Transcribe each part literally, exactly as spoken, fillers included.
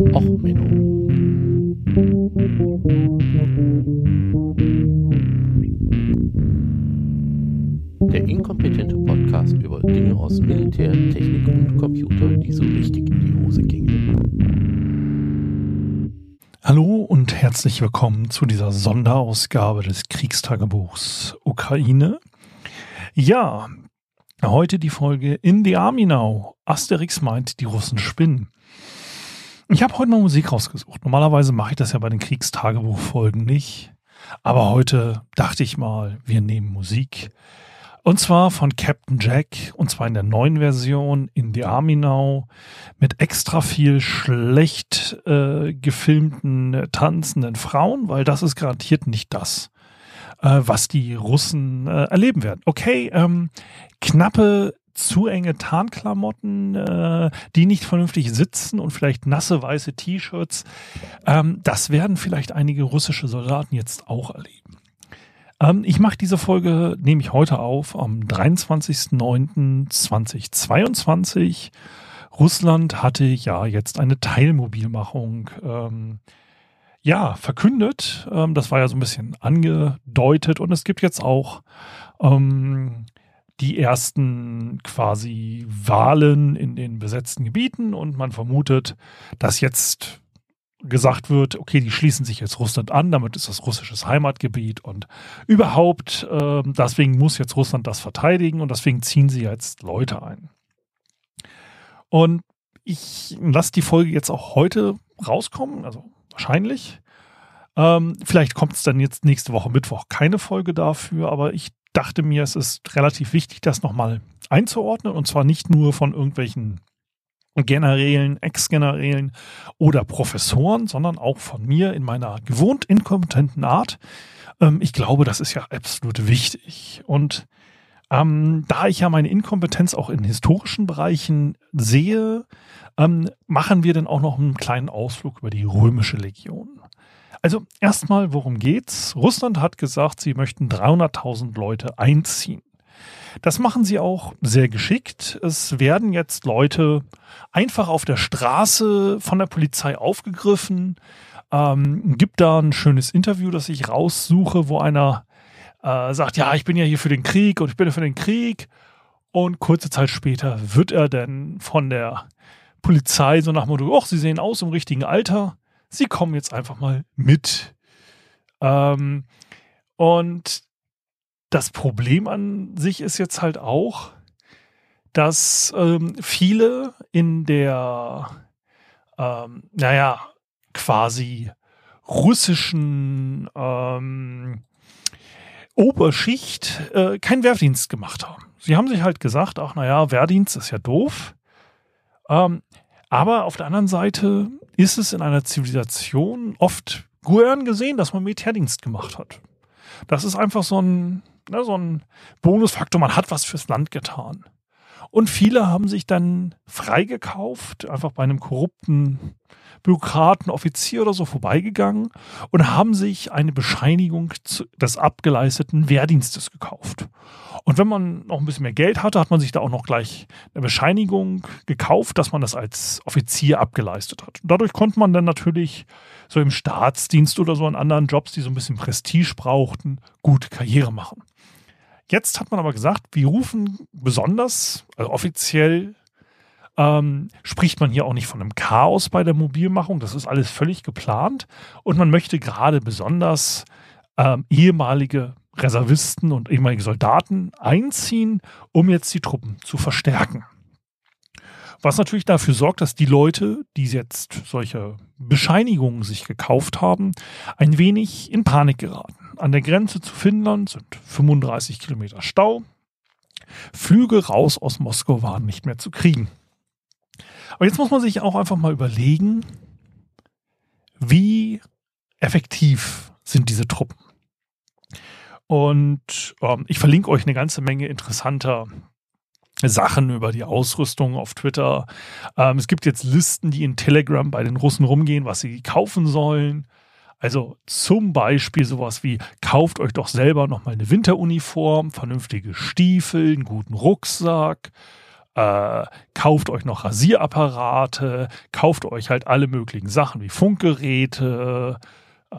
Och, Menno. Der inkompetente Podcast über Dinge aus Militär, Technik und Computer, die so richtig in die Hose gingen. Hallo und herzlich willkommen zu dieser Sonderausgabe des Kriegstagebuchs Ukraine. Ja, heute die Folge In the Army Now. Asterix meint, die Russen spinnen. Ich habe heute mal Musik rausgesucht. Normalerweise mache ich das ja bei den Kriegstagebuchfolgen nicht. Aber heute dachte ich mal, wir nehmen Musik. Und zwar von Captain Jack. Und zwar in der neuen Version In the Army Now. Mit extra viel schlecht äh, gefilmten, äh, tanzenden Frauen. Weil das ist garantiert nicht das, was die Russen äh, erleben werden. Okay, ähm, knappe, zu enge Tarnklamotten, äh, die nicht vernünftig sitzen und vielleicht nasse weiße T-Shirts. Ähm, das werden vielleicht einige russische Soldaten jetzt auch erleben. Ähm, ich mache diese Folge, nehme ich heute auf, am dreiundzwanzigsten neunten zweitausendzweiundzwanzig. Russland hatte ja jetzt eine Teilmobilmachung ähm, Ja, verkündet. Das war ja so ein bisschen angedeutet und es gibt jetzt auch ähm, die ersten quasi Wahlen in den besetzten Gebieten und man vermutet, dass jetzt gesagt wird, okay, die schließen sich jetzt Russland an, damit ist das russisches Heimatgebiet und überhaupt, äh, deswegen muss jetzt Russland das verteidigen und deswegen ziehen sie jetzt Leute ein. Und ich lasse die Folge jetzt auch heute rauskommen, also wahrscheinlich. Ähm, vielleicht kommt es dann jetzt nächste Woche Mittwoch keine Folge dafür, aber ich dachte mir, es ist relativ wichtig, das nochmal einzuordnen und zwar nicht nur von irgendwelchen Generälen, Ex-Generälen oder Professoren, sondern auch von mir in meiner gewohnt inkompetenten Art. Ähm, ich glaube, das ist ja absolut wichtig und Ähm, da ich ja meine Inkompetenz auch in historischen Bereichen sehe, ähm, machen wir dann auch noch einen kleinen Ausflug über die römische Legion. Also erstmal, worum geht's? Russland hat gesagt, sie möchten dreihunderttausend Leute einziehen. Das machen sie auch sehr geschickt. Es werden jetzt Leute einfach auf der Straße von der Polizei aufgegriffen. Ähm, gibt da ein schönes Interview, das ich raussuche, wo einer Äh, sagt, ja, ich bin ja hier für den Krieg und ich bin ja für den Krieg. Und kurze Zeit später wird er dann von der Polizei so nach dem Motto, ach, sie sehen aus im richtigen Alter, sie kommen jetzt einfach mal mit. Ähm, und das Problem an sich ist jetzt halt auch, dass ähm, viele in der, ähm, naja, quasi russischen ähm, Oberschicht äh, keinen Wehrdienst gemacht haben. Sie haben sich halt gesagt, ach naja, Wehrdienst ist ja doof. Ähm, aber auf der anderen Seite ist es in einer Zivilisation oft gern gesehen, dass man Militärdienst gemacht hat. Das ist einfach so ein, ne, so ein Bonusfaktor, man hat was fürs Land getan. Und viele haben sich dann freigekauft, einfach bei einem korrupten Bürokraten, Offizier oder so vorbeigegangen und haben sich eine Bescheinigung des abgeleisteten Wehrdienstes gekauft. Und wenn man noch ein bisschen mehr Geld hatte, hat man sich da auch noch gleich eine Bescheinigung gekauft, dass man das als Offizier abgeleistet hat. Und dadurch konnte man dann natürlich so im Staatsdienst oder so an anderen Jobs, die so ein bisschen Prestige brauchten, gut Karriere machen. Jetzt hat man aber gesagt, wir rufen besonders, also offiziell ähm, spricht man hier auch nicht von einem Chaos bei der Mobilmachung, das ist alles völlig geplant und man möchte gerade besonders ähm, ehemalige Reservisten und ehemalige Soldaten einziehen, um jetzt die Truppen zu verstärken. Was natürlich dafür sorgt, dass die Leute, die jetzt solche Bescheinigungen sich gekauft haben, ein wenig in Panik geraten. An der Grenze zu Finnland sind fünfunddreißig Kilometer Stau. Flüge raus aus Moskau waren nicht mehr zu kriegen. Aber jetzt muss man sich auch einfach mal überlegen, wie effektiv sind diese Truppen. Und ähm, ich verlinke euch eine ganze Menge interessanter Sachen über die Ausrüstung auf Twitter. Ähm, es gibt jetzt Listen, die in Telegram bei den Russen rumgehen, was sie kaufen sollen. Also zum Beispiel sowas wie, kauft euch doch selber nochmal eine Winteruniform, vernünftige Stiefel, einen guten Rucksack, äh, kauft euch noch Rasierapparate, kauft euch halt alle möglichen Sachen wie Funkgeräte, äh,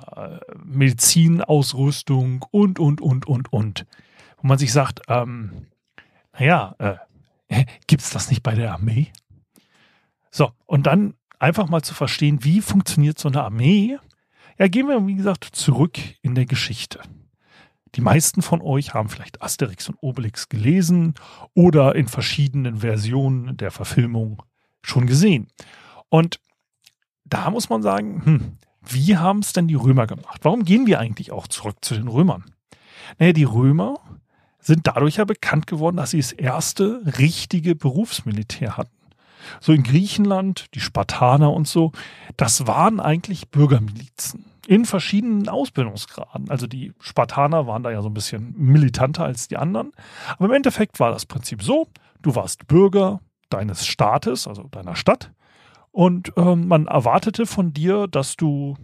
Medizinausrüstung und, und, und, und, und. Wo man sich sagt, ähm, naja, äh, gibt's das nicht bei der Armee? So, und dann einfach mal zu verstehen, wie funktioniert so eine Armee? Ja, gehen wir, wie gesagt, zurück in der Geschichte. Die meisten von euch haben vielleicht Asterix und Obelix gelesen oder in verschiedenen Versionen der Verfilmung schon gesehen. Und da muss man sagen, hm, wie haben es denn die Römer gemacht? Warum gehen wir eigentlich auch zurück zu den Römern? Naja, die Römer sind dadurch ja bekannt geworden, dass sie das erste richtige Berufsmilitär hatten. So in Griechenland, die Spartaner und so, das waren eigentlich Bürgermilizen in verschiedenen Ausbildungsgraden. Also die Spartaner waren da ja so ein bisschen militanter als die anderen. Aber im Endeffekt war das Prinzip so, du warst Bürger deines Staates, also deiner Stadt, und äh, man erwartete von dir, dass du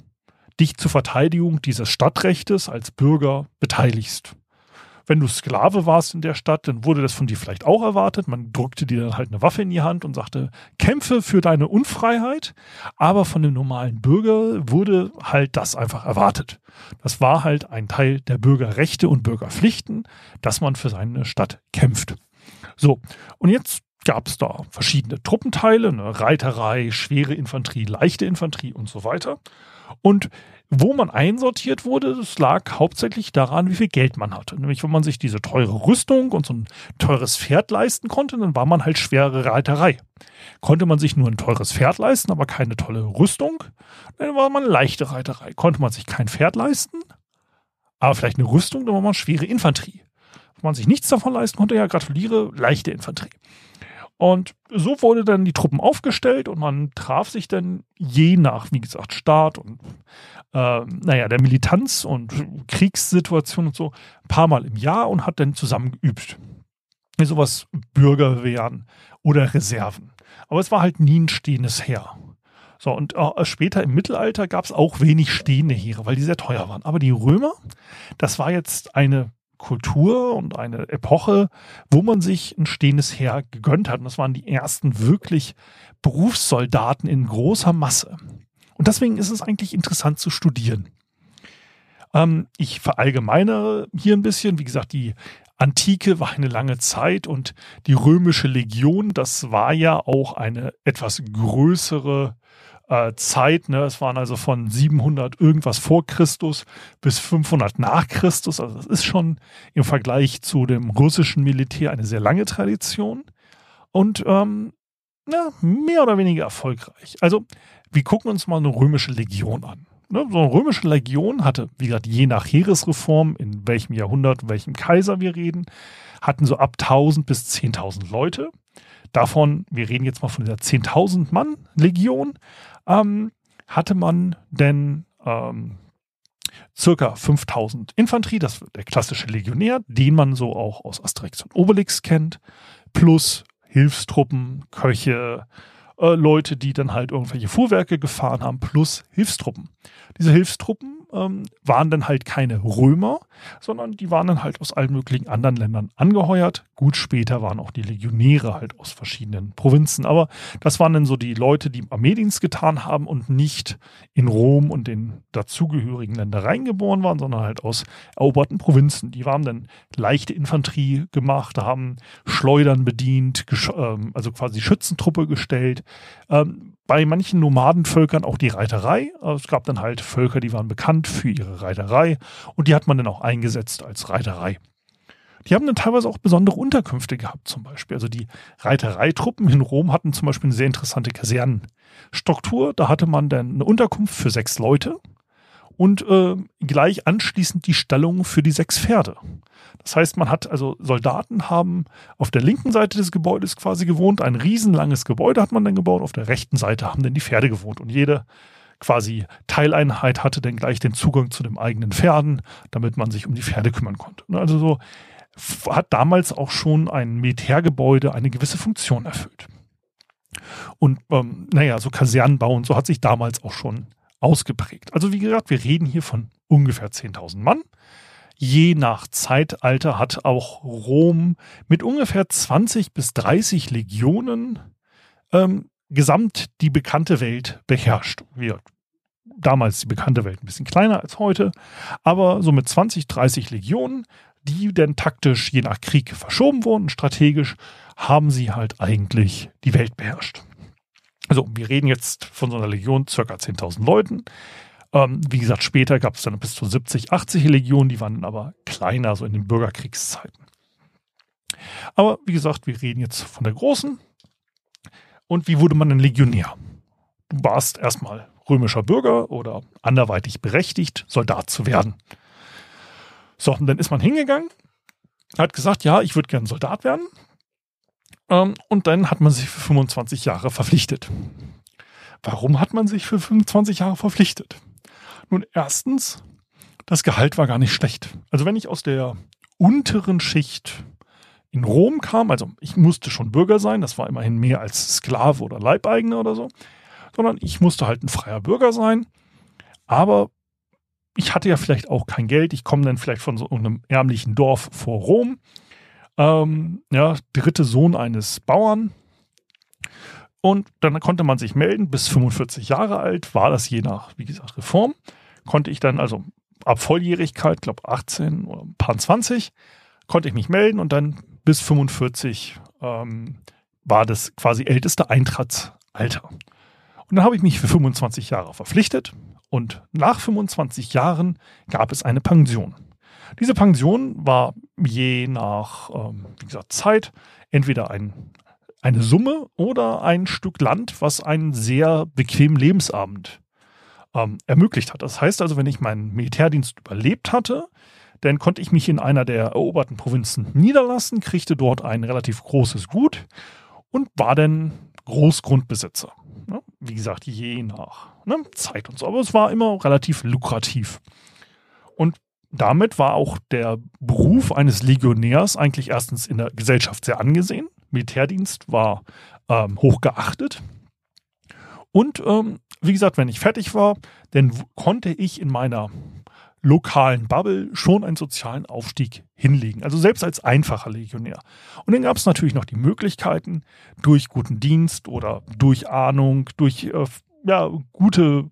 dich zur Verteidigung dieses Stadtrechtes als Bürger beteiligst. Wenn du Sklave warst in der Stadt, dann wurde das von dir vielleicht auch erwartet. Man drückte dir dann halt eine Waffe in die Hand und sagte, kämpfe für deine Unfreiheit. Aber von dem normalen Bürger wurde halt das einfach erwartet. Das war halt ein Teil der Bürgerrechte und Bürgerpflichten, dass man für seine Stadt kämpft. So, und jetzt gab es da verschiedene Truppenteile, eine Reiterei, schwere Infanterie, leichte Infanterie und so weiter. Und wo man einsortiert wurde, das lag hauptsächlich daran, wie viel Geld man hatte. Nämlich, wenn man sich diese teure Rüstung und so ein teures Pferd leisten konnte, dann war man halt schwere Reiterei. Konnte man sich nur ein teures Pferd leisten, aber keine tolle Rüstung, dann war man leichte Reiterei. Konnte man sich kein Pferd leisten, aber vielleicht eine Rüstung, dann war man schwere Infanterie. Wenn man sich nichts davon leisten konnte, ja, gratuliere, leichte Infanterie. Und so wurde dann die Truppen aufgestellt und man traf sich dann je nach, wie gesagt, Staat und äh, naja, der Militanz und Kriegssituation und so ein paar Mal im Jahr und hat dann zusammengeübt. Sowas Bürgerwehren oder Reserven. Aber es war halt nie ein stehendes Heer. So, und äh, später im Mittelalter gab es auch wenig stehende Heere, weil die sehr teuer waren. Aber die Römer, das war jetzt eine Kultur und eine Epoche, wo man sich ein stehendes Heer gegönnt hat. Und das waren die ersten wirklich Berufssoldaten in großer Masse. Und deswegen ist es eigentlich interessant zu studieren. Ähm, ich verallgemeinere hier ein bisschen. Wie gesagt, die Antike war eine lange Zeit und die römische Legion, das war ja auch eine etwas größere Zeit, ne? Es waren also von siebenhundert irgendwas vor Christus bis fünfhundert nach Christus. Also das ist schon im Vergleich zu dem russischen Militär eine sehr lange Tradition und ähm, ja, mehr oder weniger erfolgreich. Also wir gucken uns mal eine römische Legion an. Ne? So eine römische Legion hatte, wie gesagt, je nach Heeresreform, in welchem Jahrhundert, in welchem Kaiser wir reden, hatten so ab tausend bis zehntausend Leute. Davon, wir reden jetzt mal von dieser zehntausend Mann Legion, Ähm, hatte man denn ähm, circa fünftausend Infanterie, das wird der klassische Legionär, den man so auch aus Asterix und Obelix kennt, plus Hilfstruppen, Köche, äh, Leute, die dann halt irgendwelche Fuhrwerke gefahren haben, plus Hilfstruppen. Diese Hilfstruppen ähm, waren dann halt keine Römer, sondern die waren dann halt aus allen möglichen anderen Ländern angeheuert. Gut, später waren auch die Legionäre halt aus verschiedenen Provinzen. Aber das waren dann so die Leute, die im Armeedienst getan haben und nicht in Rom und den dazugehörigen Ländereien geboren waren, sondern halt aus eroberten Provinzen. Die haben dann leichte Infanterie gemacht, haben Schleudern bedient, also quasi Schützentruppe gestellt. Bei manchen Nomadenvölkern auch die Reiterei. Es gab dann halt Völker, die waren bekannt für ihre Reiterei und die hat man dann auch eingesetzt als Reiterei. Die haben dann teilweise auch besondere Unterkünfte gehabt zum Beispiel. Also die Reitereitruppen in Rom hatten zum Beispiel eine sehr interessante Kasernenstruktur. Da hatte man dann eine Unterkunft für sechs Leute und äh, gleich anschließend die Stallung für die sechs Pferde. Das heißt, man hat also Soldaten haben auf der linken Seite des Gebäudes quasi gewohnt. Ein riesenlanges Gebäude hat man dann gebaut. Auf der rechten Seite haben dann die Pferde gewohnt und jede quasi Teileinheit hatte dann gleich den Zugang zu den eigenen Pferden, damit man sich um die Pferde kümmern konnte. Also so hat damals auch schon ein Militärgebäude eine gewisse Funktion erfüllt. Und ähm, naja, so Kasernen bauen, so hat sich damals auch schon ausgeprägt. Also wie gesagt, wir reden hier von ungefähr zehntausend Mann. Je nach Zeitalter hat auch Rom mit ungefähr zwanzig bis dreißig Legionen ähm, gesamt die bekannte Welt beherrscht. Wir, damals die bekannte Welt ein bisschen kleiner als heute, aber so mit zwanzig, dreißig Legionen, die dann taktisch je nach Krieg verschoben wurden. Strategisch haben sie halt eigentlich die Welt beherrscht. Also wir reden jetzt von so einer Legion ca. zehntausend Leuten. Ähm, wie gesagt, später gab es dann bis zu siebzig, achtzig Legionen, die waren dann aber kleiner, so in den Bürgerkriegszeiten. Aber wie gesagt, wir reden jetzt von der großen. Und wie wurde man ein Legionär? Du warst erstmal römischer Bürger oder anderweitig berechtigt, Soldat zu werden. So, und dann ist man hingegangen, hat gesagt, ja, ich würde gerne Soldat werden. Ähm, und dann hat man sich für fünfundzwanzig Jahre verpflichtet. Warum hat man sich für fünfundzwanzig Jahre verpflichtet? Nun, erstens, das Gehalt war gar nicht schlecht. Also wenn ich aus der unteren Schicht in Rom kam, also ich musste schon Bürger sein, das war immerhin mehr als Sklave oder Leibeigener oder so, sondern ich musste halt ein freier Bürger sein, aber ich hatte ja vielleicht auch kein Geld. Ich komme dann vielleicht von so einem ärmlichen Dorf vor Rom. Ähm, ja, dritte Sohn eines Bauern. Und dann konnte man sich melden, bis fünfundvierzig Jahre alt war das je nach, wie gesagt, Reform. Konnte ich dann, also ab Volljährigkeit, glaube achtzehn oder ein paar zwanzig, konnte ich mich melden und dann bis fünfundvierzig ähm, war das quasi älteste Eintrittsalter. Und dann habe ich mich für fünfundzwanzig Jahre verpflichtet. Und nach fünfundzwanzig Jahren gab es eine Pension. Diese Pension war je nach ähm, wie gesagt, Zeit entweder ein, eine Summe oder ein Stück Land, was einen sehr bequemen Lebensabend ähm, ermöglicht hat. Das heißt also, wenn ich meinen Militärdienst überlebt hatte, dann konnte ich mich in einer der eroberten Provinzen niederlassen, kriegte dort ein relativ großes Gut und war dann Großgrundbesitzer. Wie gesagt, je nach ne, Zeit und so. Aber es war immer relativ lukrativ. Und damit war auch der Beruf eines Legionärs eigentlich erstens in der Gesellschaft sehr angesehen. Militärdienst war ähm, hoch geachtet. Und ähm, wie gesagt, wenn ich fertig war, dann konnte ich in meiner lokalen Bubble schon einen sozialen Aufstieg hinlegen. Also selbst als einfacher Legionär. Und dann gab es natürlich noch die Möglichkeiten, durch guten Dienst oder durch Ahnung, durch äh, ja, gute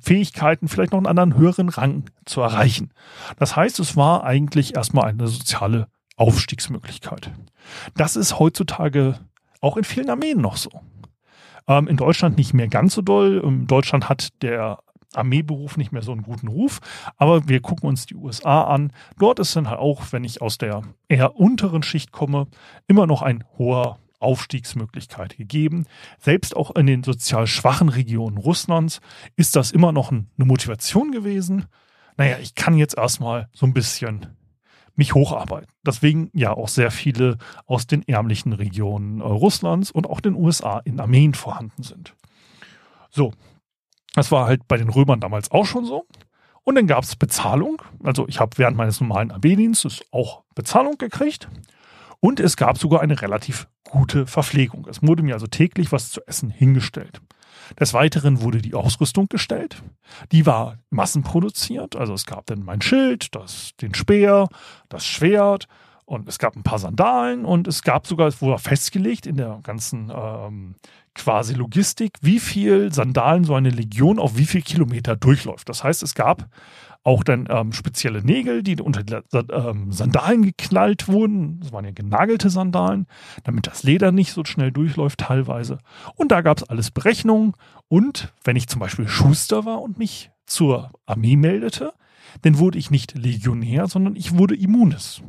Fähigkeiten vielleicht noch einen anderen höheren Rang zu erreichen. Das heißt, es war eigentlich erstmal eine soziale Aufstiegsmöglichkeit. Das ist heutzutage auch in vielen Armeen noch so. Ähm, in Deutschland nicht mehr ganz so doll. In Deutschland hat der Armeeberuf nicht mehr so einen guten Ruf, aber wir gucken uns die U S A an. Dort ist dann halt auch, wenn ich aus der eher unteren Schicht komme, immer noch ein hoher Aufstiegsmöglichkeit gegeben. Selbst auch in den sozial schwachen Regionen Russlands ist das immer noch eine Motivation gewesen. Naja, ich kann jetzt erstmal so ein bisschen mich hocharbeiten. Deswegen ja auch sehr viele aus den ärmlichen Regionen Russlands und auch den U S A in Armeen vorhanden sind. So, das war halt bei den Römern damals auch schon so. Und dann gab es Bezahlung. Also ich habe während meines normalen Armeedienstes auch Bezahlung gekriegt. Und es gab sogar eine relativ gute Verpflegung. Es wurde mir also täglich was zu essen hingestellt. Des Weiteren wurde die Ausrüstung gestellt. Die war massenproduziert. Also es gab dann mein Schild, das, den Speer, das Schwert und es gab ein paar Sandalen. Und es gab sogar, es wurde festgelegt in der ganzen ähm, quasi Logistik, wie viel Sandalen so eine Legion auf wie viel Kilometer durchläuft. Das heißt, es gab auch dann ähm, spezielle Nägel, die unter die ähm, Sandalen geknallt wurden. Das waren ja genagelte Sandalen, damit das Leder nicht so schnell durchläuft teilweise. Und da gab es alles Berechnungen. Und wenn ich zum Beispiel Schuster war und mich zur Armee meldete, dann wurde ich nicht Legionär, sondern ich wurde Immunis.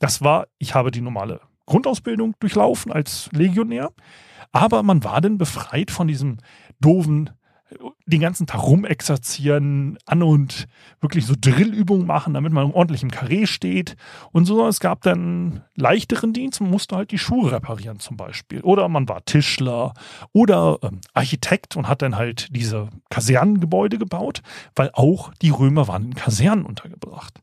Das war, ich habe die normale Grundausbildung durchlaufen als Legionär, aber man war dann befreit von diesem doofen den ganzen Tag rumexerzieren, an und wirklich so Drillübungen machen, damit man ordentlich im Karree steht und so. Es gab dann leichteren Dienst, man musste halt die Schuhe reparieren zum Beispiel. Oder man war Tischler oder ähm, Architekt und hat dann halt diese Kasernengebäude gebaut, weil auch die Römer waren in Kasernen untergebracht.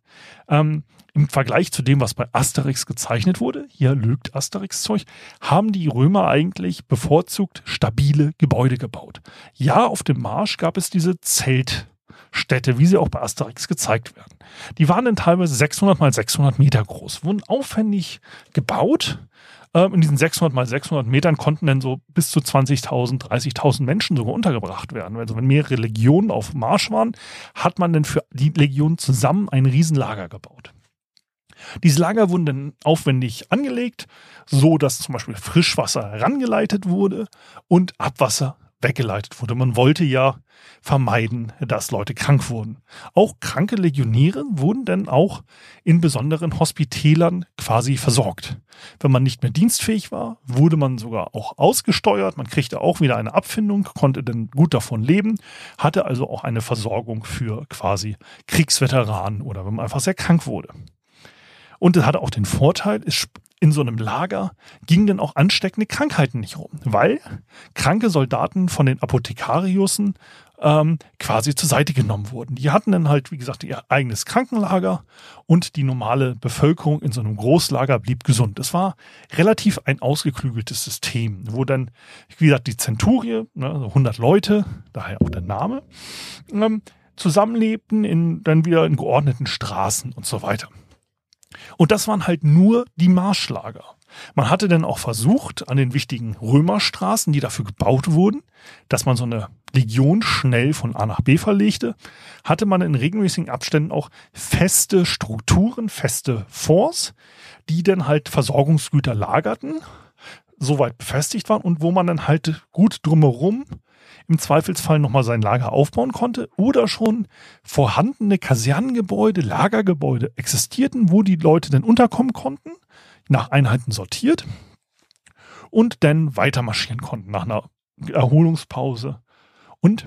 Ähm, Im Vergleich zu dem, was bei Asterix gezeichnet wurde, hier lügt Asterix-Zeug, haben die Römer eigentlich bevorzugt stabile Gebäude gebaut. Ja, auf dem Marsch gab es diese Zelt- Städte, wie sie auch bei Asterix gezeigt werden. Die waren dann teilweise sechshundert mal sechshundert Meter groß, wurden aufwendig gebaut. In diesen sechshundert mal sechshundert Metern konnten dann so bis zu zwanzigtausend, dreißigtausend Menschen sogar untergebracht werden. Also wenn mehrere Legionen auf Marsch waren, hat man dann für die Legionen zusammen ein Riesenlager gebaut. Diese Lager wurden dann aufwendig angelegt, so dass zum Beispiel Frischwasser herangeleitet wurde und Abwasser weggeleitet wurde. Man wollte ja vermeiden, dass Leute krank wurden. Auch kranke Legionäre wurden dann auch in besonderen Hospitälern quasi versorgt. Wenn man nicht mehr dienstfähig war, wurde man sogar auch ausgesteuert. Man kriegte auch wieder eine Abfindung, konnte dann gut davon leben, hatte also auch eine Versorgung für quasi Kriegsveteranen oder wenn man einfach sehr krank wurde. Und es hatte auch den Vorteil, es in so einem Lager gingen dann auch ansteckende Krankheiten nicht rum, weil kranke Soldaten von den Apothekariussen ähm, quasi zur Seite genommen wurden. Die hatten dann halt, wie gesagt, ihr eigenes Krankenlager und die normale Bevölkerung in so einem Großlager blieb gesund. Es war relativ ein ausgeklügeltes System, wo dann, wie gesagt, die Zenturie, ne, also hundert Leute, daher auch der Name, ähm, zusammenlebten in, dann wieder in geordneten Straßen und so weiter. Und das waren halt nur die Marschlager. Man hatte dann auch versucht, an den wichtigen Römerstraßen, die dafür gebaut wurden, dass man so eine Legion schnell von A nach B verlegte, hatte man in regelmäßigen Abständen auch feste Strukturen, feste Forts, die dann halt Versorgungsgüter lagerten, soweit befestigt waren und wo man dann halt gut drumherum im Zweifelsfall nochmal sein Lager aufbauen konnte oder schon vorhandene Kasernengebäude, Lagergebäude existierten, wo die Leute dann unterkommen konnten, nach Einheiten sortiert und dann weiter marschieren konnten nach einer Erholungspause. Und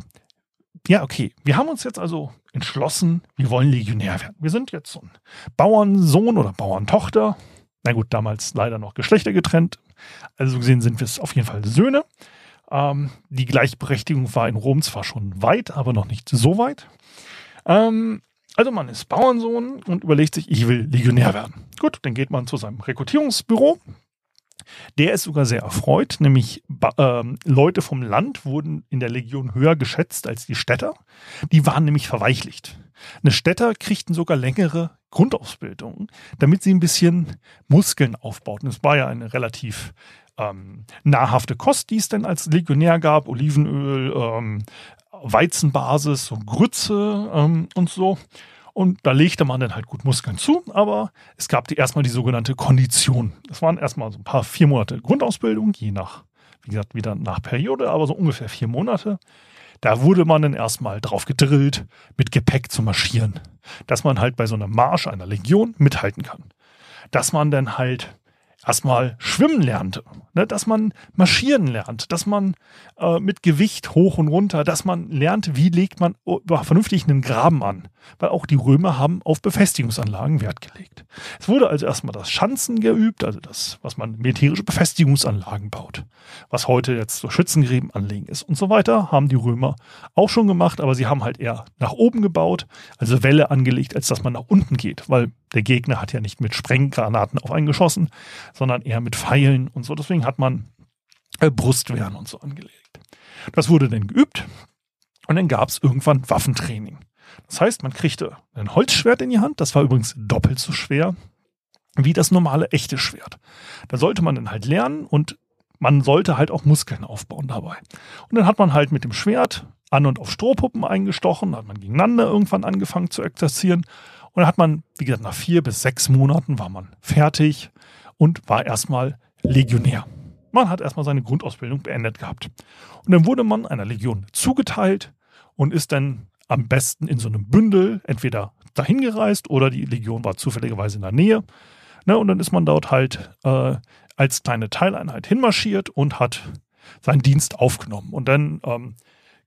ja, okay, wir haben uns jetzt also entschlossen, wir wollen Legionär werden. Wir sind jetzt so ein Bauernsohn oder Bauerntochter. Na gut, damals leider noch geschlechtergetrennt. Also so gesehen sind wir es auf jeden Fall Söhne. Ähm, die Gleichberechtigung war in Rom zwar schon weit, aber noch nicht so weit. Ähm, also man ist Bauernsohn und überlegt sich, ich will Legionär werden. Gut, dann geht man zu seinem Rekrutierungsbüro. Der ist sogar sehr erfreut, nämlich ähm, Leute vom Land wurden in der Legion höher geschätzt als die Städter. Die waren nämlich verweichlicht. Eine Städter kriegten sogar längere Grundausbildungen, damit sie ein bisschen Muskeln aufbauten. Es war ja eine relativ ähm, nahrhafte Kost, die es denn als Legionär gab. Olivenöl, ähm, Weizenbasis und Grütze ähm, und so. Und da legte man dann halt gut Muskeln zu, aber es gab die, erstmal die sogenannte Kondition. Das waren erstmal so ein paar vier Monate Grundausbildung, je nach, wie gesagt, wieder nach Periode, aber so ungefähr vier Monate. Da wurde man dann erstmal drauf gedrillt, mit Gepäck zu marschieren. Dass man halt bei so einer Marsch einer Legion mithalten kann. Dass man dann halt erstmal schwimmen lernte, ne? Dass man marschieren lernt, dass man äh, mit Gewicht hoch und runter, dass man lernt, wie legt man vernünftig einen Graben an. Weil auch die Römer haben auf Befestigungsanlagen Wert gelegt. Es wurde also erstmal das Schanzen geübt, also das, was man militärische Befestigungsanlagen baut. Was heute jetzt so Schützengräben anlegen ist und so weiter, haben die Römer auch schon gemacht, aber sie haben halt eher nach oben gebaut, also Wälle angelegt, als dass man nach unten geht, weil der Gegner hat ja nicht mit Sprenggranaten auf einen geschossen, sondern eher mit Pfeilen und so. Deswegen hat man äh, Brustwehren und so angelegt. Das wurde dann geübt und dann gab es irgendwann Waffentraining. Das heißt, man kriegte ein Holzschwert in die Hand. Das war übrigens doppelt so schwer wie das normale echte Schwert. Da sollte man dann halt lernen und man sollte halt auch Muskeln aufbauen dabei. Und dann hat man halt mit dem Schwert an und auf Strohpuppen eingestochen, hat man gegeneinander irgendwann angefangen zu exerzieren. Und dann hat man, wie gesagt, nach vier bis sechs Monaten war man fertig und war erstmal Legionär. Man hat erstmal seine Grundausbildung beendet gehabt. Und dann wurde man einer Legion zugeteilt und ist dann am besten in so einem Bündel entweder dahin gereist oder die Legion war zufälligerweise in der Nähe. Ne, und dann ist man dort halt äh, als kleine Teileinheit hinmarschiert und hat seinen Dienst aufgenommen. Und dann ähm,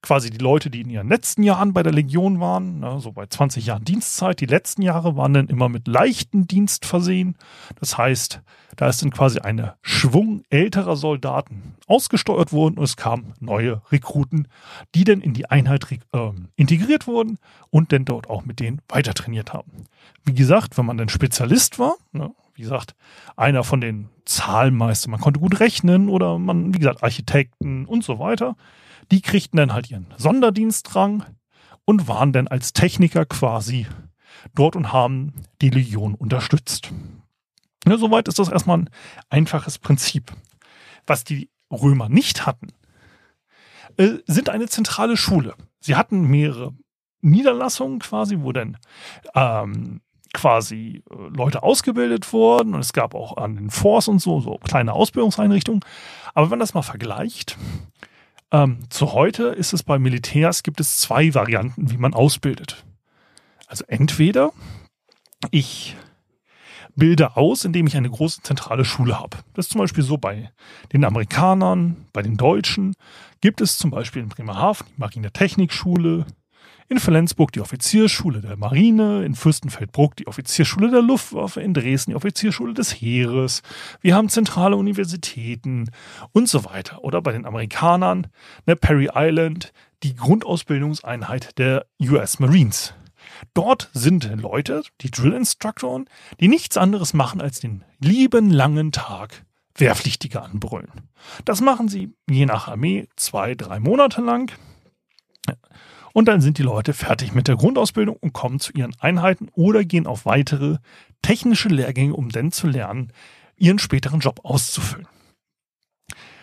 quasi die Leute, die in ihren letzten Jahren bei der Legion waren, ne, so bei zwanzig Jahren Dienstzeit, die letzten Jahre waren dann immer mit leichten Dienst versehen. Das heißt, da ist dann quasi ein Schwung älterer Soldaten ausgesteuert worden und es kamen neue Rekruten, die dann in die Einheit äh, integriert wurden und dann dort auch mit denen weiter trainiert haben. Wie gesagt, wenn man dann Spezialist war, ne, wie gesagt, einer von den Zahlmeistern, man konnte gut rechnen oder man, wie gesagt, Architekten und so weiter, die kriegten dann halt ihren Sonderdienstrang und waren dann als Techniker quasi dort und haben die Legion unterstützt. Ja, soweit ist das erstmal ein einfaches Prinzip. Was die Römer nicht hatten, äh, sind eine zentrale Schule. Sie hatten mehrere Niederlassungen quasi, wo dann ähm, quasi äh, Leute ausgebildet wurden. Und es gab auch an den Forts und so, so kleine Ausbildungseinrichtungen. Aber wenn man das mal vergleicht, ähm, zu heute ist es bei Militärs, gibt es zwei Varianten, wie man ausbildet. Also entweder ich bilde aus, indem ich eine große zentrale Schule habe. Das ist zum Beispiel so bei den Amerikanern, bei den Deutschen. Gibt es zum Beispiel in Bremerhaven die Marinetechnikschule, in Flensburg die Offiziersschule der Marine, in Fürstenfeldbruck die Offiziersschule der Luftwaffe, in Dresden die Offiziersschule des Heeres. Wir haben zentrale Universitäten und so weiter. Oder bei den Amerikanern, ne, Perry Island, die Grundausbildungseinheit der U S Marines. Dort sind Leute, die Drill-Instruktoren, die nichts anderes machen, als den lieben langen Tag Wehrpflichtige anbrüllen. Das machen sie je nach Armee zwei, drei Monate lang. Und dann sind die Leute fertig mit der Grundausbildung und kommen zu ihren Einheiten oder gehen auf weitere technische Lehrgänge, um dann zu lernen, ihren späteren Job auszufüllen.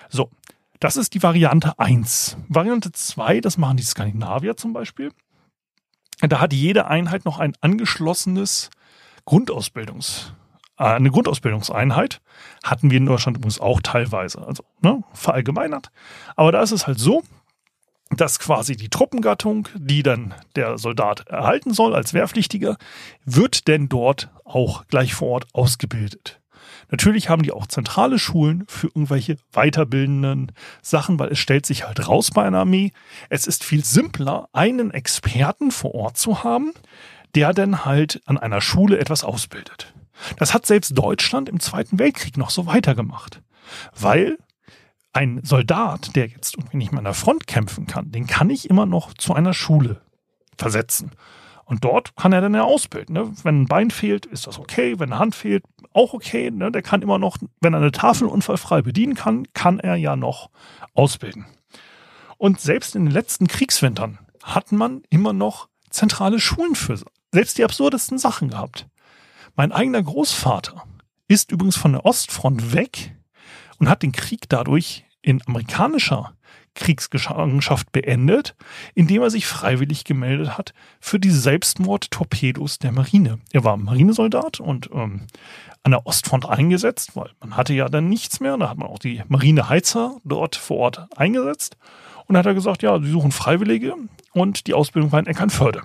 So, das ist die Variante eins. Variante zwei, das machen die Skandinavier zum Beispiel. Da hat jede Einheit noch ein angeschlossenes Grundausbildungs, äh, eine Grundausbildungseinheit. Hatten wir in Deutschland übrigens auch teilweise, also ne, verallgemeinert. Aber da ist es halt so, dass quasi die Truppengattung, die dann der Soldat erhalten soll als Wehrpflichtiger, wird denn dort auch gleich vor Ort ausgebildet. Natürlich haben die auch zentrale Schulen für irgendwelche weiterbildenden Sachen, weil es stellt sich halt raus bei einer Armee. Es ist viel simpler, einen Experten vor Ort zu haben, der dann halt an einer Schule etwas ausbildet. Das hat selbst Deutschland im Zweiten Weltkrieg noch so weitergemacht, weil ein Soldat, der jetzt irgendwie nicht mehr an der Front kämpfen kann, den kann ich immer noch zu einer Schule versetzen. Und dort kann er dann ja ausbilden. Ne? Wenn ein Bein fehlt, ist das okay. Wenn eine Hand fehlt, auch okay. Ne? Der kann immer noch, wenn er eine Tafel unfallfrei bedienen kann, kann er ja noch ausbilden. Und selbst in den letzten Kriegswintern hat man immer noch zentrale Schulen für selbst die absurdesten Sachen gehabt. Mein eigener Großvater ist übrigens von der Ostfront weg und hat den Krieg dadurch in amerikanischer Kriegsgefangenschaft beendet, indem er sich freiwillig gemeldet hat für die Selbstmordtorpedos der Marine. Er war Marinesoldat und ähm, an der Ostfront eingesetzt, weil man hatte ja dann nichts mehr. Da hat man auch die Marineheizer dort vor Ort eingesetzt. Und da hat er gesagt, ja, sie suchen Freiwillige und die Ausbildung war in Eckernförde.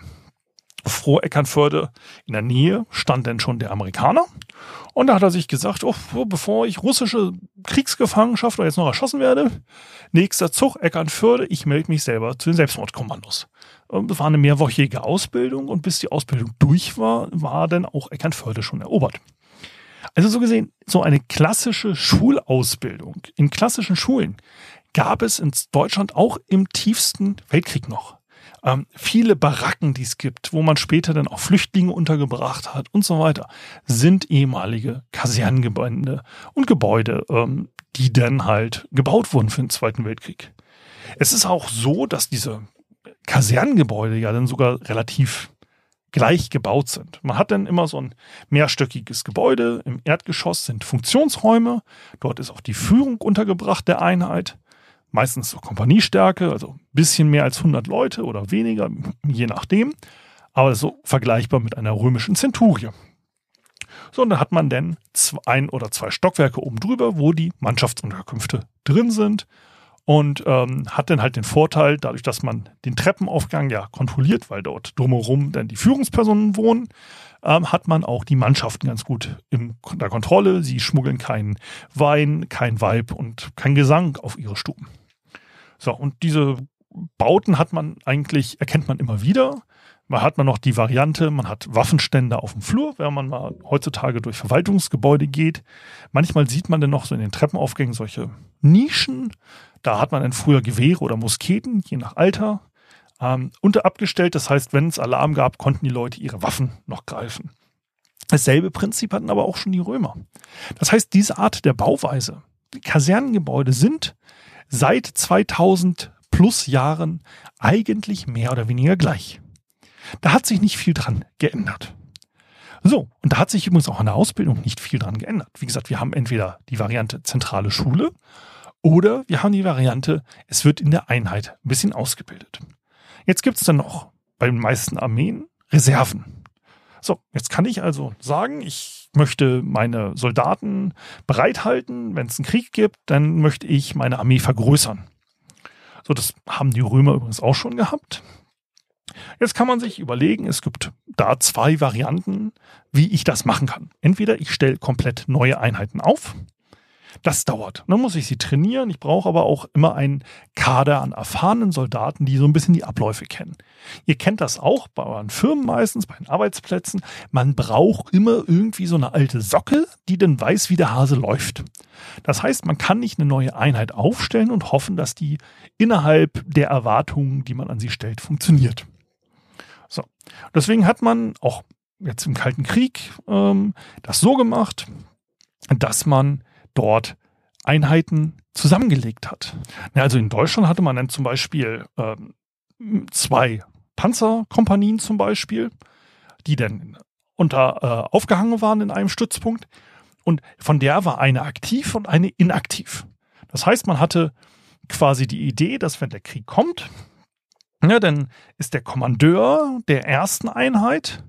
Vor Eckernförde in der Nähe stand dann schon der Amerikaner. Und da hat er sich gesagt, oh, bevor ich russische Kriegsgefangenschaft oder jetzt noch erschossen werde, nächster Zug Eckernförde, ich melde mich selber zu den Selbstmordkommandos. Das war eine mehrwöchige Ausbildung und bis die Ausbildung durch war, war dann auch Eckernförde schon erobert. Also so gesehen, so eine klassische Schulausbildung in klassischen Schulen gab es in Deutschland auch im tiefsten Weltkrieg noch. Viele Baracken, die es gibt, wo man später dann auch Flüchtlinge untergebracht hat und so weiter, sind ehemalige Kasernengebäude und Gebäude, die dann halt gebaut wurden für den Zweiten Weltkrieg. Es ist auch so, dass diese Kasernengebäude ja dann sogar relativ gleich gebaut sind. Man hat dann immer so ein mehrstöckiges Gebäude. Im Erdgeschoss sind Funktionsräume. Dort ist auch die Führung untergebracht der Einheit. Meistens so Kompaniestärke, also ein bisschen mehr als hundert Leute oder weniger, je nachdem. Aber so vergleichbar mit einer römischen Zenturie. So, und da hat man dann ein oder zwei Stockwerke oben drüber, wo die Mannschaftsunterkünfte drin sind. Und ähm, hat dann halt den Vorteil, dadurch, dass man den Treppenaufgang ja kontrolliert, weil dort drumherum dann die Führungspersonen wohnen, ähm, hat man auch die Mannschaften ganz gut in der Kontrolle. Sie schmuggeln keinen Wein, kein Weib und kein Gesang auf ihre Stuben. So, und diese Bauten hat man eigentlich, erkennt man immer wieder. Man hat man noch die Variante, man hat Waffenstände auf dem Flur, wenn man mal heutzutage durch Verwaltungsgebäude geht. Manchmal sieht man dann noch so in den Treppenaufgängen solche Nischen. Da hat man dann früher Gewehre oder Musketen, je nach Alter, ähm, unter abgestellt. Das heißt, wenn es Alarm gab, konnten die Leute ihre Waffen noch greifen. Dasselbe Prinzip hatten aber auch schon die Römer. Das heißt, diese Art der Bauweise, die Kasernengebäude sind seit zweitausend plus Jahren eigentlich mehr oder weniger gleich. Da hat sich nicht viel dran geändert. So, und da hat sich übrigens auch in der Ausbildung nicht viel dran geändert. Wie gesagt, wir haben entweder die Variante zentrale Schule oder wir haben die Variante, es wird in der Einheit ein bisschen ausgebildet. Jetzt gibt es dann noch bei den meisten Armeen Reserven. So, jetzt kann ich also sagen, ich möchte meine Soldaten bereithalten. Wenn es einen Krieg gibt, dann möchte ich meine Armee vergrößern. So, das haben die Römer übrigens auch schon gehabt. Jetzt kann man sich überlegen, es gibt da zwei Varianten, wie ich das machen kann. Entweder ich stelle komplett neue Einheiten auf. Das dauert. Dann muss ich sie trainieren. Ich brauche aber auch immer einen Kader an erfahrenen Soldaten, die so ein bisschen die Abläufe kennen. Ihr kennt das auch bei euren Firmen meistens, bei den Arbeitsplätzen. Man braucht immer irgendwie so eine alte Socke, die dann weiß, wie der Hase läuft. Das heißt, man kann nicht eine neue Einheit aufstellen und hoffen, dass die innerhalb der Erwartungen, die man an sie stellt, funktioniert. So. Deswegen hat man auch jetzt im Kalten Krieg ähm, das so gemacht, dass man dort Einheiten zusammengelegt hat. Also in Deutschland hatte man dann zum Beispiel ähm, zwei Panzerkompanien zum Beispiel, die dann unter äh, aufgehangen waren in einem Stützpunkt, und von der war eine aktiv und eine inaktiv. Das heißt, man hatte quasi die Idee, dass wenn der Krieg kommt, ja, dann ist der Kommandeur der ersten Einheit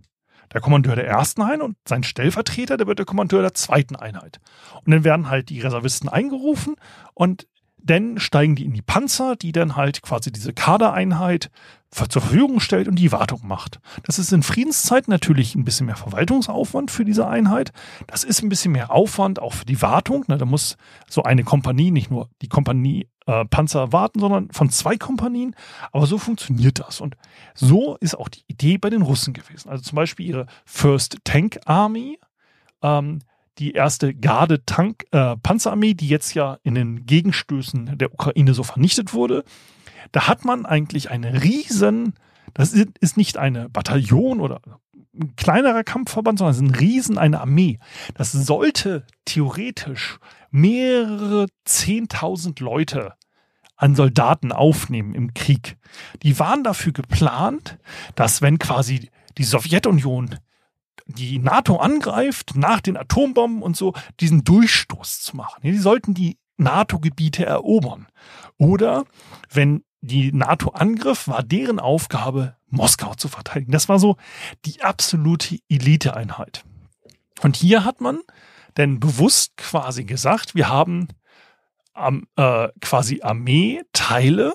der Kommandeur der ersten Einheit und sein Stellvertreter, der wird der Kommandeur der zweiten Einheit. Und dann werden halt die Reservisten eingerufen und dann steigen die in die Panzer, die dann halt quasi diese Kadereinheit zur Verfügung stellt und die Wartung macht. Das ist in Friedenszeiten natürlich ein bisschen mehr Verwaltungsaufwand für diese Einheit. Das ist ein bisschen mehr Aufwand auch für die Wartung. Da muss so eine Kompanie, nicht nur die Kompanie äh, Panzer warten, sondern von zwei Kompanien. Aber so funktioniert das. Und so ist auch die Idee bei den Russen gewesen. Also zum Beispiel ihre First Tank Army, ähm, die erste Garde-Tank-Panzerarmee, äh, die jetzt ja in den Gegenstößen der Ukraine so vernichtet wurde. Da hat man eigentlich eine riesen, das ist nicht eine Bataillon oder ein kleinerer Kampfverband, sondern es ist ein riesen, eine Armee. Das sollte theoretisch mehrere zehntausend Leute an Soldaten aufnehmen im Krieg. Die waren dafür geplant, dass wenn quasi die Sowjetunion die NATO angreift, nach den Atombomben und so, diesen Durchstoß zu machen. Die sollten die NATO-Gebiete erobern. Oder wenn die NATO angriff, war deren Aufgabe, Moskau zu verteidigen. Das war so die absolute Eliteeinheit. Und hier hat man denn bewusst quasi gesagt, wir haben äh, quasi Armeeteile,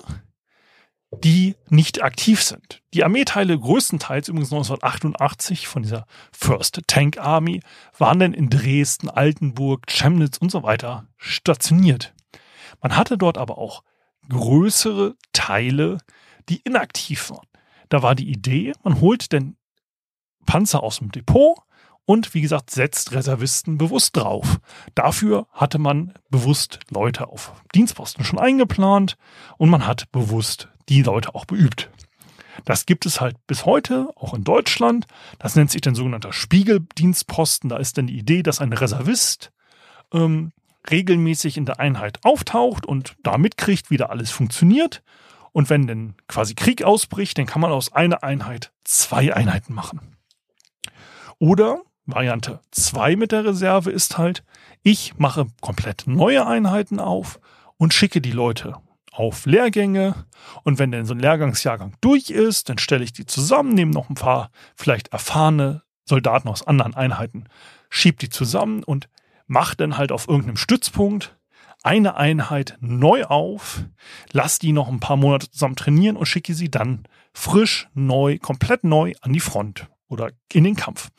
die nicht aktiv sind. Die Armeeteile größtenteils, übrigens neunzehnhundertachtundachtzig von dieser First Tank Army, waren dann in Dresden, Altenburg, Chemnitz und so weiter stationiert. Man hatte dort aber auch größere Teile, die inaktiv waren. Da war die Idee, man holt den Panzer aus dem Depot und, wie gesagt, setzt Reservisten bewusst drauf. Dafür hatte man bewusst Leute auf Dienstposten schon eingeplant und man hat bewusst die Leute auch beübt. Das gibt es halt bis heute, auch in Deutschland. Das nennt sich dann sogenannter Spiegeldienstposten. Da ist dann die Idee, dass ein Reservist ähm, regelmäßig in der Einheit auftaucht und da mitkriegt, wie da alles funktioniert. Und wenn dann quasi Krieg ausbricht, dann kann man aus einer Einheit zwei Einheiten machen. Oder Variante zwei mit der Reserve ist halt, ich mache komplett neue Einheiten auf und schicke die Leute auf Lehrgänge, und wenn denn so ein Lehrgangsjahrgang durch ist, dann stelle ich die zusammen, nehme noch ein paar vielleicht erfahrene Soldaten aus anderen Einheiten, schiebe die zusammen und mache dann halt auf irgendeinem Stützpunkt eine Einheit neu auf, lasse die noch ein paar Monate zusammen trainieren und schicke sie dann frisch, neu, komplett neu an die Front oder in den Kampf.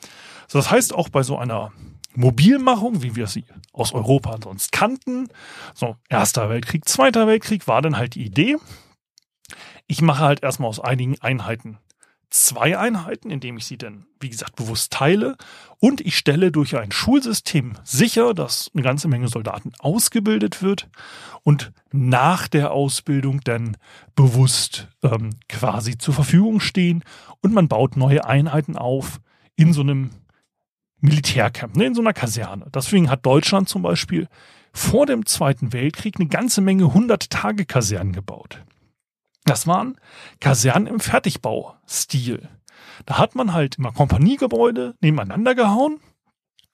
Also das heißt, auch bei so einer Mobilmachung, wie wir sie aus Europa sonst kannten, so Erster Weltkrieg, Zweiter Weltkrieg, war dann halt die Idee, ich mache halt erstmal aus einigen Einheiten zwei Einheiten, indem ich sie dann, wie gesagt, bewusst teile, und ich stelle durch ein Schulsystem sicher, dass eine ganze Menge Soldaten ausgebildet wird und nach der Ausbildung dann bewusst ähm, quasi zur Verfügung stehen, und man baut neue Einheiten auf in so einem Militärcamp, ne, in so einer Kaserne. Deswegen hat Deutschland zum Beispiel vor dem Zweiten Weltkrieg eine ganze Menge hundert-Tage-Kasernen gebaut. Das waren Kasernen im Fertigbaustil. Da hat man halt immer Kompaniegebäude nebeneinander gehauen,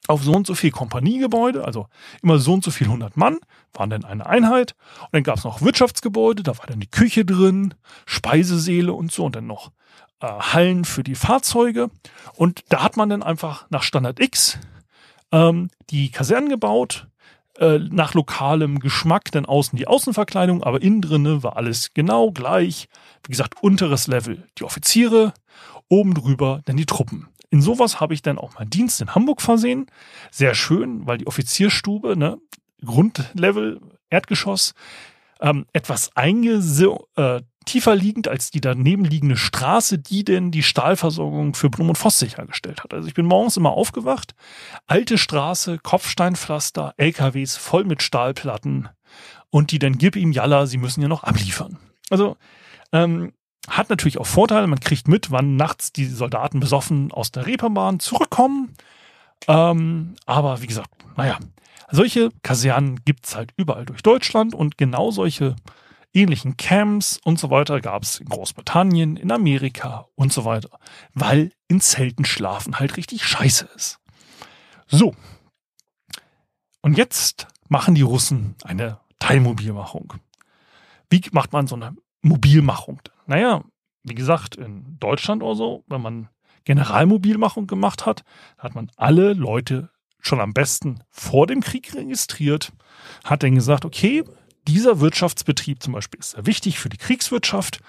auf so und so viel Kompaniegebäude, also immer so und so viel hundert Mann, waren dann eine Einheit. Und dann gab es noch Wirtschaftsgebäude, da war dann die Küche drin, Speisesäle und so und dann noch äh, Hallen für die Fahrzeuge. Und da hat man dann einfach nach Standard X ähm, die Kasernen gebaut, äh, nach lokalem Geschmack, dann außen die Außenverkleidung, aber innen drinne war alles genau gleich. Wie gesagt, unteres Level die Offiziere, oben drüber dann die Truppen. In sowas habe ich dann auch meinen Dienst in Hamburg versehen. Sehr schön, weil die Offiziersstube, ne, Grundlevel, Erdgeschoss, ähm, etwas einges- äh, tiefer liegend als die daneben liegende Straße, die denn die Stahlversorgung für Blum und Voss sichergestellt hat. Also ich bin morgens immer aufgewacht, alte Straße, Kopfsteinpflaster, L K Ws voll mit Stahlplatten und die dann gib ihm Jalla, sie müssen ja noch abliefern. Also, ähm, hat natürlich auch Vorteile, man kriegt mit, wann nachts die Soldaten besoffen aus der Reeperbahn zurückkommen. Ähm, aber wie gesagt, naja, solche Kasernen gibt es halt überall durch Deutschland und genau solche ähnlichen Camps und so weiter gab es in Großbritannien, in Amerika und so weiter, weil in Zelten schlafen halt richtig scheiße ist. So, und jetzt machen die Russen eine Teilmobilmachung. Wie macht man so eine Mobilmachung? Naja, wie gesagt, in Deutschland oder so, wenn man Generalmobilmachung gemacht hat, hat man alle Leute schon am besten vor dem Krieg registriert, hat dann gesagt, okay, dieser Wirtschaftsbetrieb zum Beispiel ist sehr wichtig für die Kriegswirtschaft.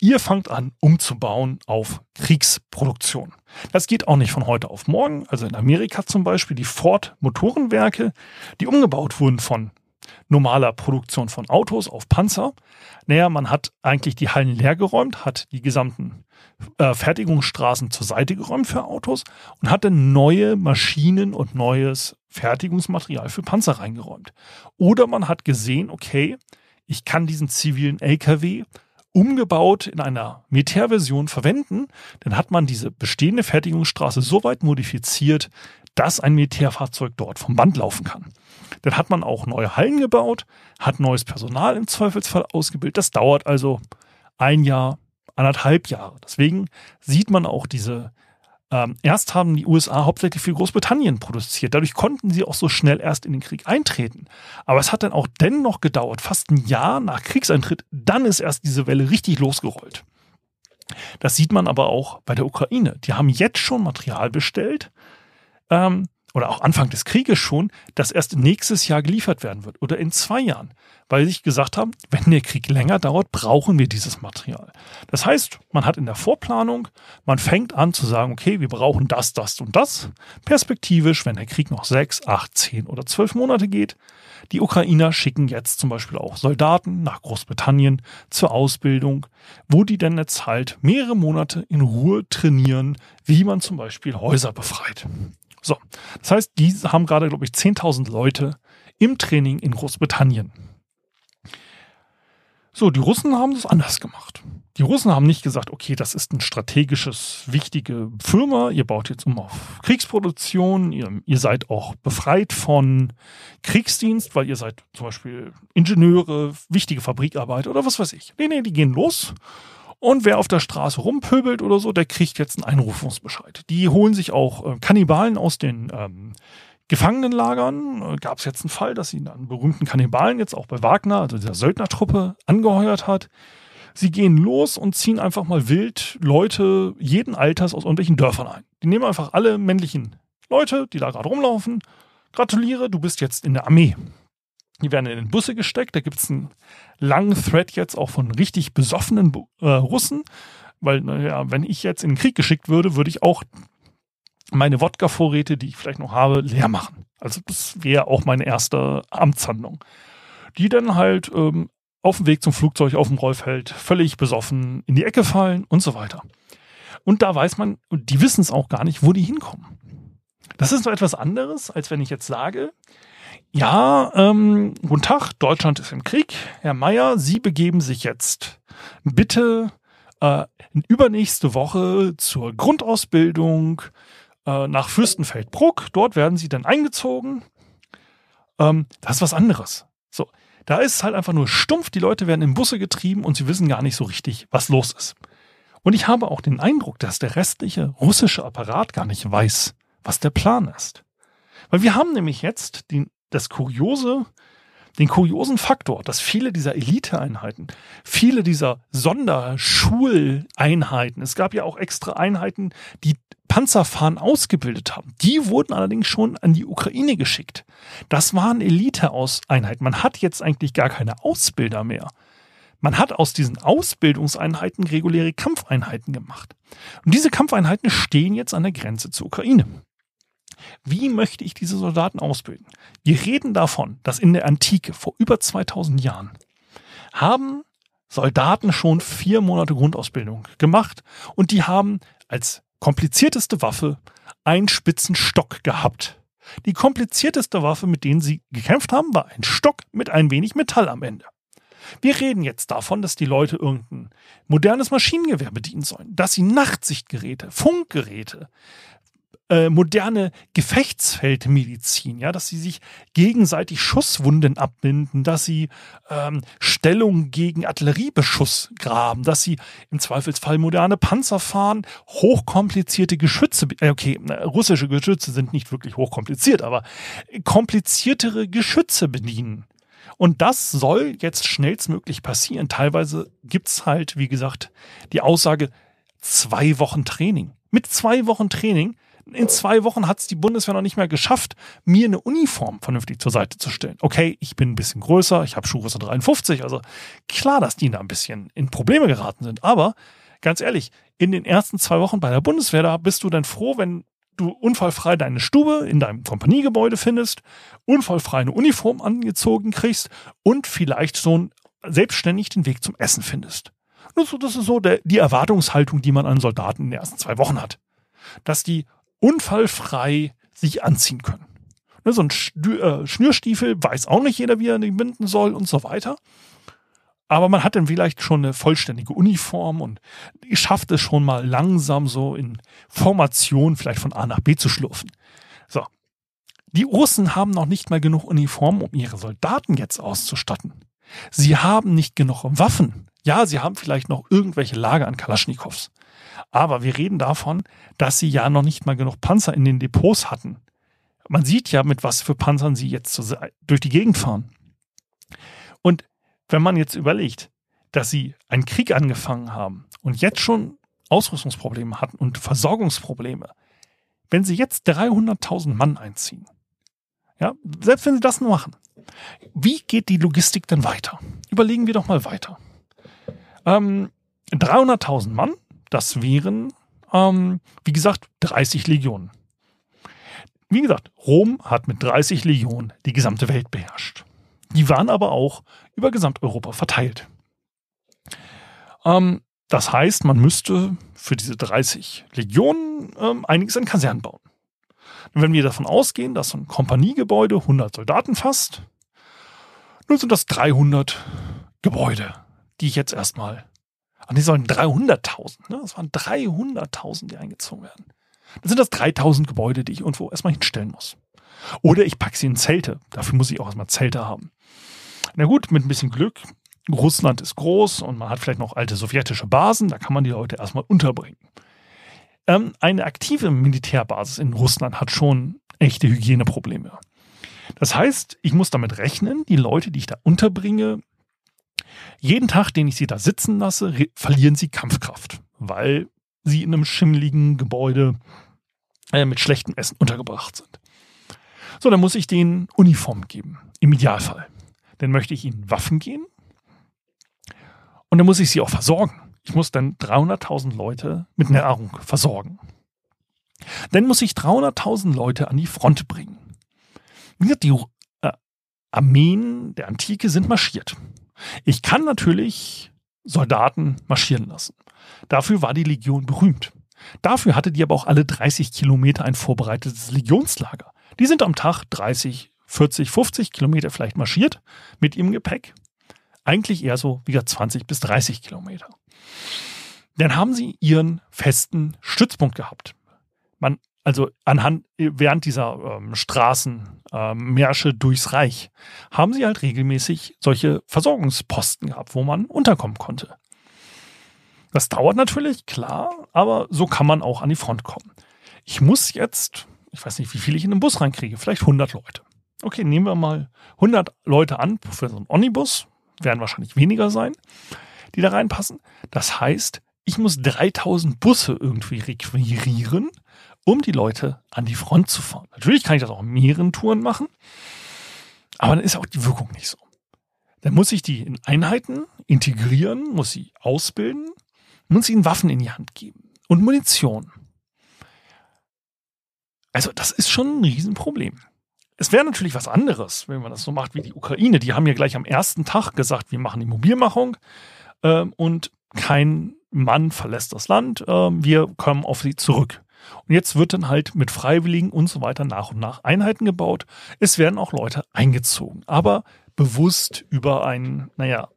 Ihr fangt an, umzubauen auf Kriegsproduktion. Das geht auch nicht von heute auf morgen. Also in Amerika zum Beispiel die Ford-Motorenwerke, die umgebaut wurden von normaler Produktion von Autos auf Panzer. Naja, man hat eigentlich die Hallen leer geräumt, hat die gesamten äh, Fertigungsstraßen zur Seite geräumt für Autos und hat dann neue Maschinen und neues Fertigungsmaterial für Panzer reingeräumt. Oder man hat gesehen, okay, ich kann diesen zivilen L K W umgebaut in einer Militärversion verwenden. Dann hat man diese bestehende Fertigungsstraße so weit modifiziert, dass ein Militärfahrzeug dort vom Band laufen kann. Dann hat man auch neue Hallen gebaut, hat neues Personal im Zweifelsfall ausgebildet. Das dauert also ein Jahr, anderthalb Jahre. Deswegen sieht man auch diese, ähm, erst haben die U S A hauptsächlich für Großbritannien produziert. Dadurch konnten sie auch so schnell erst in den Krieg eintreten. Aber es hat dann auch dennoch gedauert, fast ein Jahr nach Kriegseintritt, dann ist erst diese Welle richtig losgerollt. Das sieht man aber auch bei der Ukraine. Die haben jetzt schon Material bestellt, ähm, oder auch Anfang des Krieges schon, dass erst nächstes Jahr geliefert werden wird oder in zwei Jahren, weil sie sich gesagt haben, wenn der Krieg länger dauert, brauchen wir dieses Material. Das heißt, man hat in der Vorplanung, man fängt an zu sagen, okay, wir brauchen das, das und das. Perspektivisch, wenn der Krieg noch sechs, acht, zehn oder zwölf Monate geht, die Ukrainer schicken jetzt zum Beispiel auch Soldaten nach Großbritannien zur Ausbildung, wo die dann jetzt halt mehrere Monate in Ruhe trainieren, wie man zum Beispiel Häuser befreit. So, das heißt, die haben gerade, glaube ich, zehntausend Leute im Training in Großbritannien. So, die Russen haben das anders gemacht. Die Russen haben nicht gesagt, okay, das ist ein strategisches, wichtige Firma, ihr baut jetzt um auf Kriegsproduktion, ihr, ihr seid auch befreit von Kriegsdienst, weil ihr seid zum Beispiel Ingenieure, wichtige Fabrikarbeiter oder was weiß ich. Nee, nee, die gehen los. Und wer auf der Straße rumpöbelt oder so, der kriegt jetzt einen Einrufungsbescheid. Die holen sich auch äh, Kannibalen aus den ähm, Gefangenenlagern. Äh, Gab es jetzt einen Fall, dass sie einen berühmten Kannibalen jetzt auch bei Wagner, also dieser Söldnertruppe, angeheuert hat. Sie gehen los und ziehen einfach mal wild Leute jeden Alters aus irgendwelchen Dörfern ein. Die nehmen einfach alle männlichen Leute, die da gerade rumlaufen. Gratuliere, du bist jetzt in der Armee. Die werden in den Busse gesteckt. Da gibt es einen langen Thread jetzt auch von richtig besoffenen äh, Russen. Weil, naja, wenn ich jetzt in den Krieg geschickt würde, würde ich auch meine Wodka-Vorräte, die ich vielleicht noch habe, leer machen. Also das wäre auch meine erste Amtshandlung. Die dann halt ähm, auf dem Weg zum Flugzeug, auf dem Rollfeld, völlig besoffen in die Ecke fallen und so weiter. Und da weiß man, die wissen es auch gar nicht, wo die hinkommen. Das ist so etwas anderes, als wenn ich jetzt sage, ja, ähm, guten Tag, Deutschland ist im Krieg. Herr Meier, Sie begeben sich jetzt bitte äh, übernächste Woche zur Grundausbildung äh, nach Fürstenfeldbruck. Dort werden Sie dann eingezogen. Ähm, das ist was anderes. So, da ist es halt einfach nur stumpf. Die Leute werden in Busse getrieben und sie wissen gar nicht so richtig, was los ist. Und ich habe auch den Eindruck, dass der restliche russische Apparat gar nicht weiß, was der Plan ist. Weil wir haben nämlich jetzt den, das kuriose, den kuriosen Faktor, dass viele dieser Eliteeinheiten, viele dieser Sonderschuleinheiten, es gab ja auch extra Einheiten, die Panzerfahren ausgebildet haben. Die wurden allerdings schon an die Ukraine geschickt. Das waren Elite-Einheiten. Man hat jetzt eigentlich gar keine Ausbilder mehr. Man hat aus diesen Ausbildungseinheiten reguläre Kampfeinheiten gemacht. Und diese Kampfeinheiten stehen jetzt an der Grenze zur Ukraine. Wie möchte ich diese Soldaten ausbilden? Wir reden davon, dass in der Antike vor über zweitausend Jahren haben Soldaten schon vier Monate Grundausbildung gemacht und die haben als komplizierteste Waffe einen spitzen Stock gehabt. Die komplizierteste Waffe, mit denen sie gekämpft haben, war ein Stock mit ein wenig Metall am Ende. Wir reden jetzt davon, dass die Leute irgendein modernes Maschinengewehr bedienen sollen, dass sie Nachtsichtgeräte, Funkgeräte, äh, moderne Gefechtsfeldmedizin, ja, dass sie sich gegenseitig Schusswunden abbinden, dass sie ähm, Stellung gegen Artilleriebeschuss graben, dass sie im Zweifelsfall moderne Panzer fahren, hochkomplizierte Geschütze, äh, okay, russische Geschütze sind nicht wirklich hochkompliziert, aber kompliziertere Geschütze bedienen. Und das soll jetzt schnellstmöglich passieren. Teilweise gibt es halt, wie gesagt, die Aussage, zwei Wochen Training. Mit zwei Wochen Training, in zwei Wochen hat es die Bundeswehr noch nicht mehr geschafft, mir eine Uniform vernünftig zur Seite zu stellen. Okay, ich bin ein bisschen größer, ich habe Schuhgröße dreiundfünfzig, also klar, dass die da ein bisschen in Probleme geraten sind. Aber ganz ehrlich, in den ersten zwei Wochen bei der Bundeswehr, da bist du dann froh, wenn du unfallfrei deine Stube in deinem Kompaniegebäude findest, unfallfrei eine Uniform angezogen kriegst und vielleicht so selbstständig den Weg zum Essen findest. Das ist so der, die Erwartungshaltung, die man an Soldaten in den ersten zwei Wochen hat. Dass die unfallfrei sich anziehen können. So ein Schnürstiefel weiß auch nicht jeder, wie er den binden soll und so weiter. Aber man hat dann vielleicht schon eine vollständige Uniform und schafft es schon mal langsam so in Formation vielleicht von A nach B zu schlurfen. So. Die Russen haben noch nicht mal genug Uniformen, um ihre Soldaten jetzt auszustatten. Sie haben nicht genug Waffen. Ja, sie haben vielleicht noch irgendwelche Lager an Kalaschnikows. Aber wir reden davon, dass sie ja noch nicht mal genug Panzer in den Depots hatten. Man sieht ja, mit was für Panzern sie jetzt durch die Gegend fahren. Und wenn man jetzt überlegt, dass sie einen Krieg angefangen haben und jetzt schon Ausrüstungsprobleme hatten und Versorgungsprobleme, wenn sie jetzt dreihunderttausend Mann einziehen, ja, selbst wenn sie das nur machen, wie geht die Logistik denn weiter? Überlegen wir doch mal weiter. Ähm, dreihunderttausend Mann, das wären, ähm, wie gesagt, dreißig Legionen. Wie gesagt, Rom hat mit dreißig Legionen die gesamte Welt beherrscht. Die waren aber auch über Gesamteuropa verteilt. Ähm, das heißt, man müsste für diese dreißig Legionen ähm, einiges an Kasernen bauen. Und wenn wir davon ausgehen, dass so ein Kompaniegebäude hundert Soldaten fasst, nun sind das dreihundert Gebäude, die ich jetzt erstmal... Ach, die sollen dreihunderttausend, ne? Das waren dreihunderttausend, die eingezogen werden. Dann sind das dreitausend Gebäude, die ich irgendwo erstmal hinstellen muss. Oder ich packe sie in Zelte. Dafür muss ich auch erstmal Zelte haben. Na gut, mit ein bisschen Glück. Russland ist groß und man hat vielleicht noch alte sowjetische Basen. Da kann man die Leute erstmal unterbringen. Ähm, eine aktive Militärbasis in Russland hat schon echte Hygieneprobleme. Das heißt, ich muss damit rechnen, die Leute, die ich da unterbringe, jeden Tag, den ich sie da sitzen lasse, verlieren sie Kampfkraft. Weil sie in einem schimmeligen Gebäude äh, mit schlechtem Essen untergebracht sind. So, dann muss ich denen Uniformen geben, im Idealfall. Dann möchte ich ihnen Waffen geben und dann muss ich sie auch versorgen. Ich muss dann dreihunderttausend Leute mit Nahrung versorgen. Dann muss ich dreihunderttausend Leute an die Front bringen. Wie gesagt, die äh, Armeen der Antike sind marschiert. Ich kann natürlich Soldaten marschieren lassen. Dafür war die Legion berühmt. Dafür hatte die aber auch alle dreißig Kilometer ein vorbereitetes Legionslager. Die sind am Tag dreißig, vierzig, fünfzig Kilometer vielleicht marschiert mit ihrem Gepäck. Eigentlich eher so wie gesagt zwanzig bis dreißig Kilometer. Dann haben sie ihren festen Stützpunkt gehabt. Man, also anhand, während dieser ähm, Straßenmärsche ähm, durchs Reich haben sie halt regelmäßig solche Versorgungsposten gehabt, wo man unterkommen konnte. Das dauert natürlich, klar, aber so kann man auch an die Front kommen. Ich muss jetzt, ich weiß nicht, wie viel ich in den Bus reinkriege, vielleicht hundert Leute. Okay, nehmen wir mal hundert Leute an für so einen Omnibus, werden wahrscheinlich weniger sein, die da reinpassen. Das heißt, ich muss dreitausend Busse irgendwie requirieren, um die Leute an die Front zu fahren. Natürlich kann ich das auch in mehreren Touren machen, aber dann ist auch die Wirkung nicht so. Dann muss ich die in Einheiten integrieren, muss sie ausbilden, muss ihnen Waffen in die Hand geben und Munition. Also das ist schon ein Riesenproblem. Es wäre natürlich was anderes, wenn man das so macht wie die Ukraine. Die haben ja gleich am ersten Tag gesagt, wir machen die Mobilmachung äh, und kein Mann verlässt das Land, äh, wir kommen auf sie zurück. Und jetzt wird dann halt mit Freiwilligen und so weiter nach und nach Einheiten gebaut. Es werden auch Leute eingezogen, aber bewusst über ein, naja,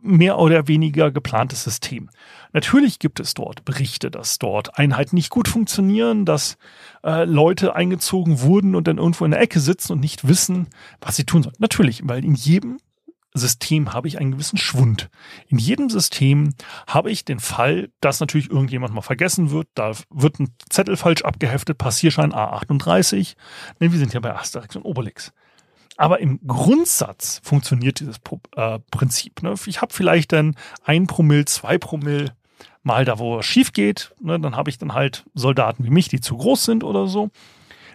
mehr oder weniger geplantes System. Natürlich gibt es dort Berichte, dass dort Einheiten nicht gut funktionieren, dass äh, Leute eingezogen wurden und dann irgendwo in der Ecke sitzen und nicht wissen, was sie tun sollen. Natürlich, weil in jedem System habe ich einen gewissen Schwund. In jedem System habe ich den Fall, dass natürlich irgendjemand mal vergessen wird, da wird ein Zettel falsch abgeheftet, Passierschein A achtunddreißig, denn wir sind ja bei Asterix und Obelix. Aber im Grundsatz funktioniert dieses äh, Prinzip. Ne? Ich habe vielleicht dann ein Promille, zwei Promille mal da, wo es schief geht. Ne? Dann habe ich dann halt Soldaten wie mich, die zu groß sind oder so.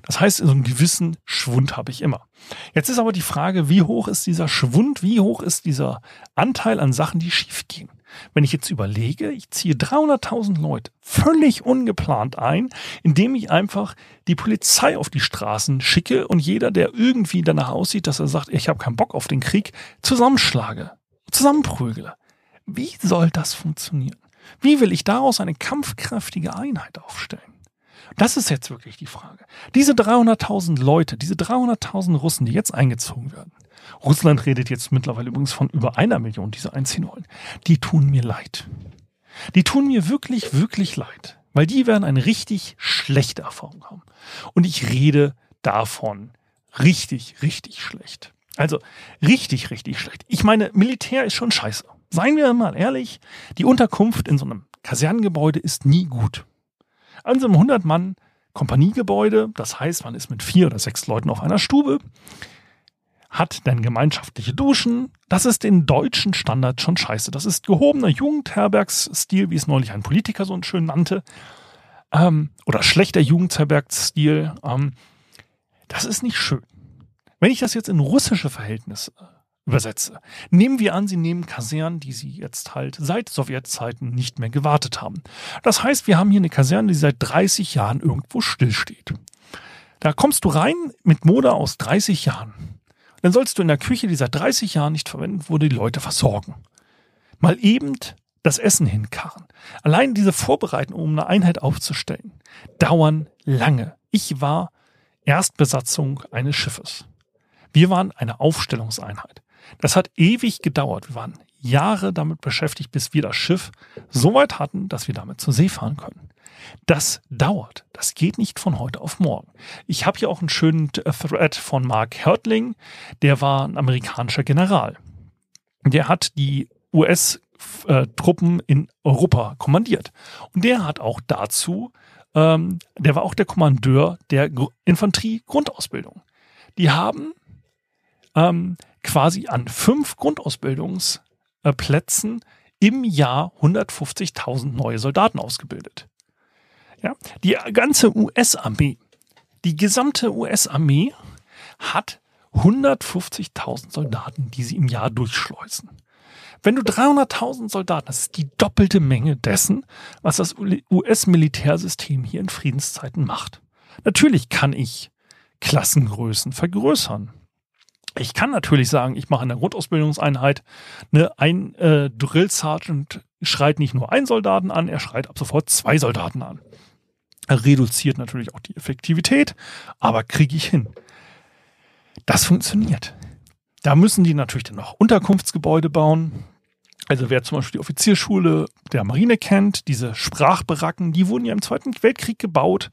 Das heißt, so einen gewissen Schwund habe ich immer. Jetzt ist aber die Frage, wie hoch ist dieser Schwund, wie hoch ist dieser Anteil an Sachen, die schief gehen? Wenn ich jetzt überlege, ich ziehe dreihunderttausend Leute völlig ungeplant ein, indem ich einfach die Polizei auf die Straßen schicke und jeder, der irgendwie danach aussieht, dass er sagt, ich habe keinen Bock auf den Krieg, zusammenschlage, zusammenprügele. Wie soll das funktionieren? Wie will ich daraus eine kampfkräftige Einheit aufstellen? Das ist jetzt wirklich die Frage. Diese dreihunderttausend Leute, diese dreihunderttausend Russen, die jetzt eingezogen werden, Russland redet jetzt mittlerweile übrigens von über einer Million, die sie einziehen wollen, die tun mir leid. Die tun mir wirklich, wirklich leid, weil die werden eine richtig schlechte Erfahrung haben. Und ich rede davon richtig, richtig schlecht. Also richtig, richtig schlecht. Ich meine, Militär ist schon scheiße. Seien wir mal ehrlich, die Unterkunft in so einem Kasernengebäude ist nie gut. An so einem hundert-Mann-Kompaniegebäude, das heißt, man ist mit vier oder sechs Leuten auf einer Stube, hat dann gemeinschaftliche Duschen. Das ist den deutschen Standard schon scheiße. Das ist gehobener Jugendherbergsstil, wie es neulich ein Politiker so schön nannte. Ähm, oder schlechter Jugendherbergsstil. Ähm, das ist nicht schön. Wenn ich das jetzt in russische Verhältnisse übersetze, nehmen wir an, sie nehmen Kasernen, die sie jetzt halt seit Sowjetzeiten nicht mehr gewartet haben. Das heißt, wir haben hier eine Kaserne, die seit dreißig Jahren irgendwo stillsteht. Da kommst du rein mit Mode aus dreißig Jahren. Dann sollst du in der Küche, die seit dreißig Jahren nicht verwendet wurde, die Leute versorgen. Mal eben das Essen hinkarren. Allein diese Vorbereitungen, um eine Einheit aufzustellen, dauern lange. Ich war Erstbesatzung eines Schiffes. Wir waren eine Aufstellungseinheit. Das hat ewig gedauert. Wir waren Jahre damit beschäftigt, bis wir das Schiff so weit hatten, dass wir damit zur See fahren können. Das dauert. Das geht nicht von heute auf morgen. Ich habe hier auch einen schönen Thread von Mark Hörtling. Der war ein amerikanischer General. Der hat die U S-Truppen in Europa kommandiert. Und der hat auch dazu, ähm, der war auch der Kommandeur der Infanterie-Grundausbildung. Die haben ähm, quasi an fünf Grundausbildungsplätzen im Jahr hundertfünfzigtausend neue Soldaten ausgebildet. Ja, die ganze U S-Armee, die gesamte U S-Armee hat hundertfünfzigtausend Soldaten, die sie im Jahr durchschleusen. Wenn du dreihunderttausend Soldaten, das ist die doppelte Menge dessen, was das U S-Militärsystem hier in Friedenszeiten macht. Natürlich kann ich Klassengrößen vergrößern. Ich kann natürlich sagen, ich mache in der Grundausbildungseinheit ne, ein äh, Drill Sergeant schreit nicht nur einen Soldaten an, er schreit ab sofort zwei Soldaten an. Reduziert natürlich auch die Effektivität, aber kriege ich hin. Das funktioniert. Da müssen die natürlich dann noch Unterkunftsgebäude bauen. Also wer zum Beispiel die Offiziersschule der Marine kennt, diese Sprachbaracken, die wurden ja im Zweiten Weltkrieg gebaut,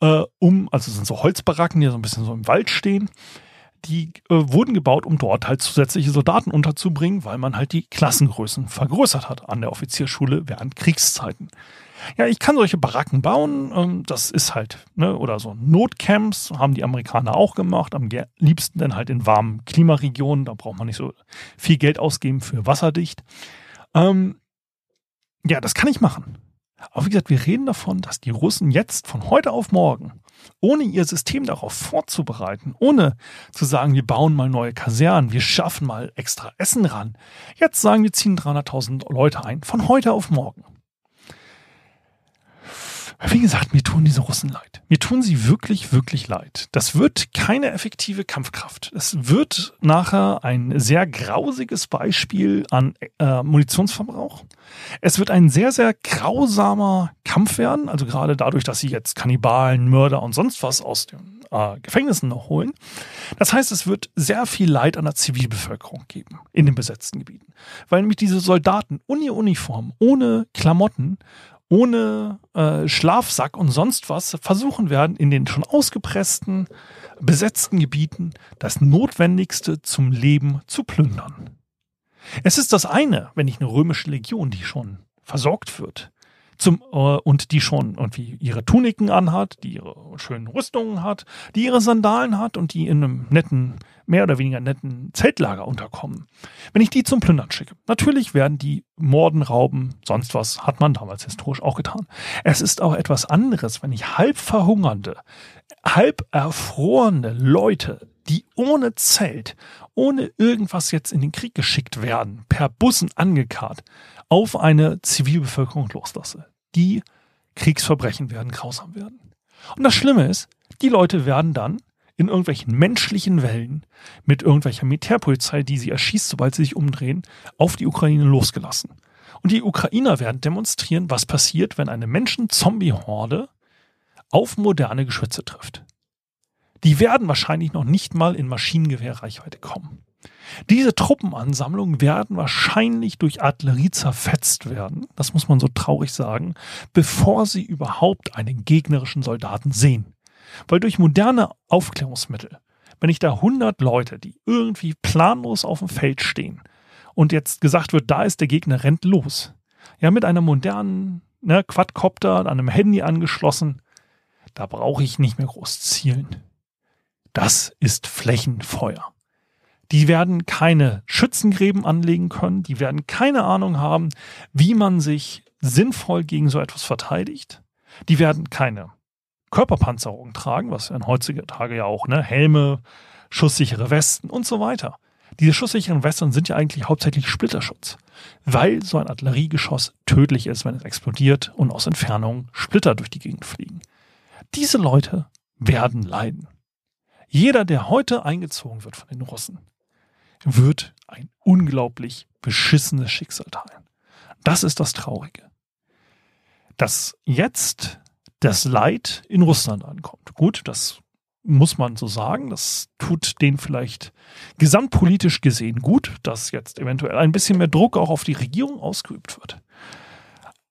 äh, um, also sind so Holzbaracken, die so ein bisschen so im Wald stehen. die äh, wurden gebaut, um dort halt zusätzliche Soldaten unterzubringen, weil man halt die Klassengrößen vergrößert hat an der Offiziersschule während Kriegszeiten. Ja, ich kann solche Baracken bauen, ähm, das ist halt, ne, oder so Notcamps haben die Amerikaner auch gemacht, am liebsten dann halt in warmen Klimaregionen, da braucht man nicht so viel Geld ausgeben für wasserdicht. Ähm, ja, das kann ich machen. Aber wie gesagt, wir reden davon, dass die Russen jetzt von heute auf morgen, ohne ihr System darauf vorzubereiten, ohne zu sagen, wir bauen mal neue Kasernen, wir schaffen mal extra Essen ran, jetzt sagen, wir ziehen dreihunderttausend Leute ein, von heute auf morgen. Wie gesagt, mir tun diese Russen leid. Mir tun sie wirklich, wirklich leid. Das wird keine effektive Kampfkraft. Es wird nachher ein sehr grausiges Beispiel an äh, Munitionsverbrauch. Es wird ein sehr, sehr grausamer Kampf werden. Also gerade dadurch, dass sie jetzt Kannibalen, Mörder und sonst was aus den äh, Gefängnissen noch holen. Das heißt, es wird sehr viel Leid an der Zivilbevölkerung geben in den besetzten Gebieten. Weil nämlich diese Soldaten ohne Uniform, ohne Klamotten, ohne äh, Schlafsack und sonst was versuchen werden, in den schon ausgepressten, besetzten Gebieten das Notwendigste zum Leben zu plündern. Es ist das eine, wenn ich eine römische Legion, die schon versorgt wird zum, äh, und die schon irgendwie ihre Tuniken anhat, die ihre schönen Rüstungen hat, die ihre Sandalen hat und die in einem netten, mehr oder weniger netten Zeltlager unterkommen. Wenn ich die zum Plündern schicke, natürlich werden die Morden, Rauben, sonst was hat man damals historisch auch getan. Es ist auch etwas anderes, wenn ich halb verhungernde, halb erfrorene Leute, die ohne Zelt, ohne irgendwas jetzt in den Krieg geschickt werden, per Bussen angekarrt, auf eine Zivilbevölkerung loslasse. Die Kriegsverbrechen werden grausam werden. Und das Schlimme ist, die Leute werden dann in irgendwelchen menschlichen Wellen mit irgendwelcher Militärpolizei, die sie erschießt, sobald sie sich umdrehen, auf die Ukraine losgelassen. Und die Ukrainer werden demonstrieren, was passiert, wenn eine Menschen-Zombie-Horde auf moderne Geschütze trifft. Die werden wahrscheinlich noch nicht mal in Maschinengewehrreichweite kommen. Diese Truppenansammlungen werden wahrscheinlich durch Artillerie zerfetzt werden, das muss man so traurig sagen, bevor sie überhaupt einen gegnerischen Soldaten sehen. Weil durch moderne Aufklärungsmittel, wenn ich da hundert Leute, die irgendwie planlos auf dem Feld stehen und jetzt gesagt wird, da ist der Gegner, rennt los. Ja, mit einem modernen ne, Quadcopter, an einem Handy angeschlossen, da brauche ich nicht mehr groß zielen. Das ist Flächenfeuer. Die werden keine Schützengräben anlegen können, die werden keine Ahnung haben, wie man sich sinnvoll gegen so etwas verteidigt. Die werden keine Körperpanzerung tragen, was in heutigen Tagen ja auch, ne, Helme, schusssichere Westen und so weiter. Diese schusssicheren Westen sind ja eigentlich hauptsächlich Splitterschutz, weil so ein Artilleriegeschoss tödlich ist, wenn es explodiert und aus Entfernung Splitter durch die Gegend fliegen. Diese Leute werden leiden. Jeder, der heute eingezogen wird von den Russen, wird ein unglaublich beschissenes Schicksal teilen. Das ist das Traurige. Dass jetzt das Leid in Russland ankommt. Gut, das muss man so sagen. Das tut denen vielleicht gesamtpolitisch gesehen gut, dass jetzt eventuell ein bisschen mehr Druck auch auf die Regierung ausgeübt wird.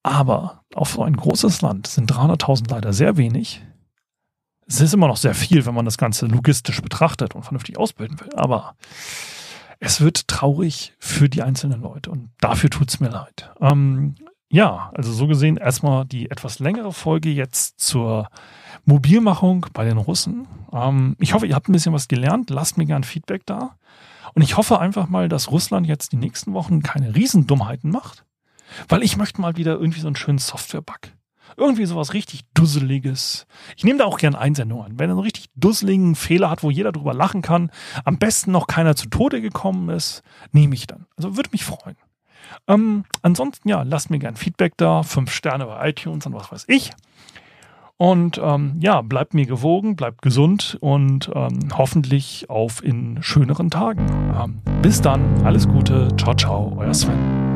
Aber auf so ein großes Land sind dreihunderttausend leider sehr wenig. Es ist immer noch sehr viel, wenn man das Ganze logistisch betrachtet und vernünftig ausbilden will. Aber es wird traurig für die einzelnen Leute und dafür tut es mir leid. Ähm, Ja, also so gesehen erstmal die etwas längere Folge jetzt zur Mobilmachung bei den Russen. Ähm, ich hoffe, ihr habt ein bisschen was gelernt. Lasst mir gerne Feedback da. Und ich hoffe einfach mal, dass Russland jetzt die nächsten Wochen keine Riesendummheiten macht. Weil ich möchte mal wieder irgendwie so einen schönen Software-Bug. Irgendwie sowas richtig Dusseliges. Ich nehme da auch gerne Einsendungen an. Wenn er einen richtig dusseligen Fehler hat, wo jeder drüber lachen kann, am besten noch keiner zu Tode gekommen ist, nehme ich dann. Also würde mich freuen. Ähm, ansonsten, ja, lasst mir gern Feedback da, fünf Sterne bei iTunes und was weiß ich. Und ähm, ja, bleibt mir gewogen, bleibt gesund und ähm, hoffentlich auf in schöneren Tagen. Ähm, bis dann, alles Gute, ciao, ciao, euer Sven.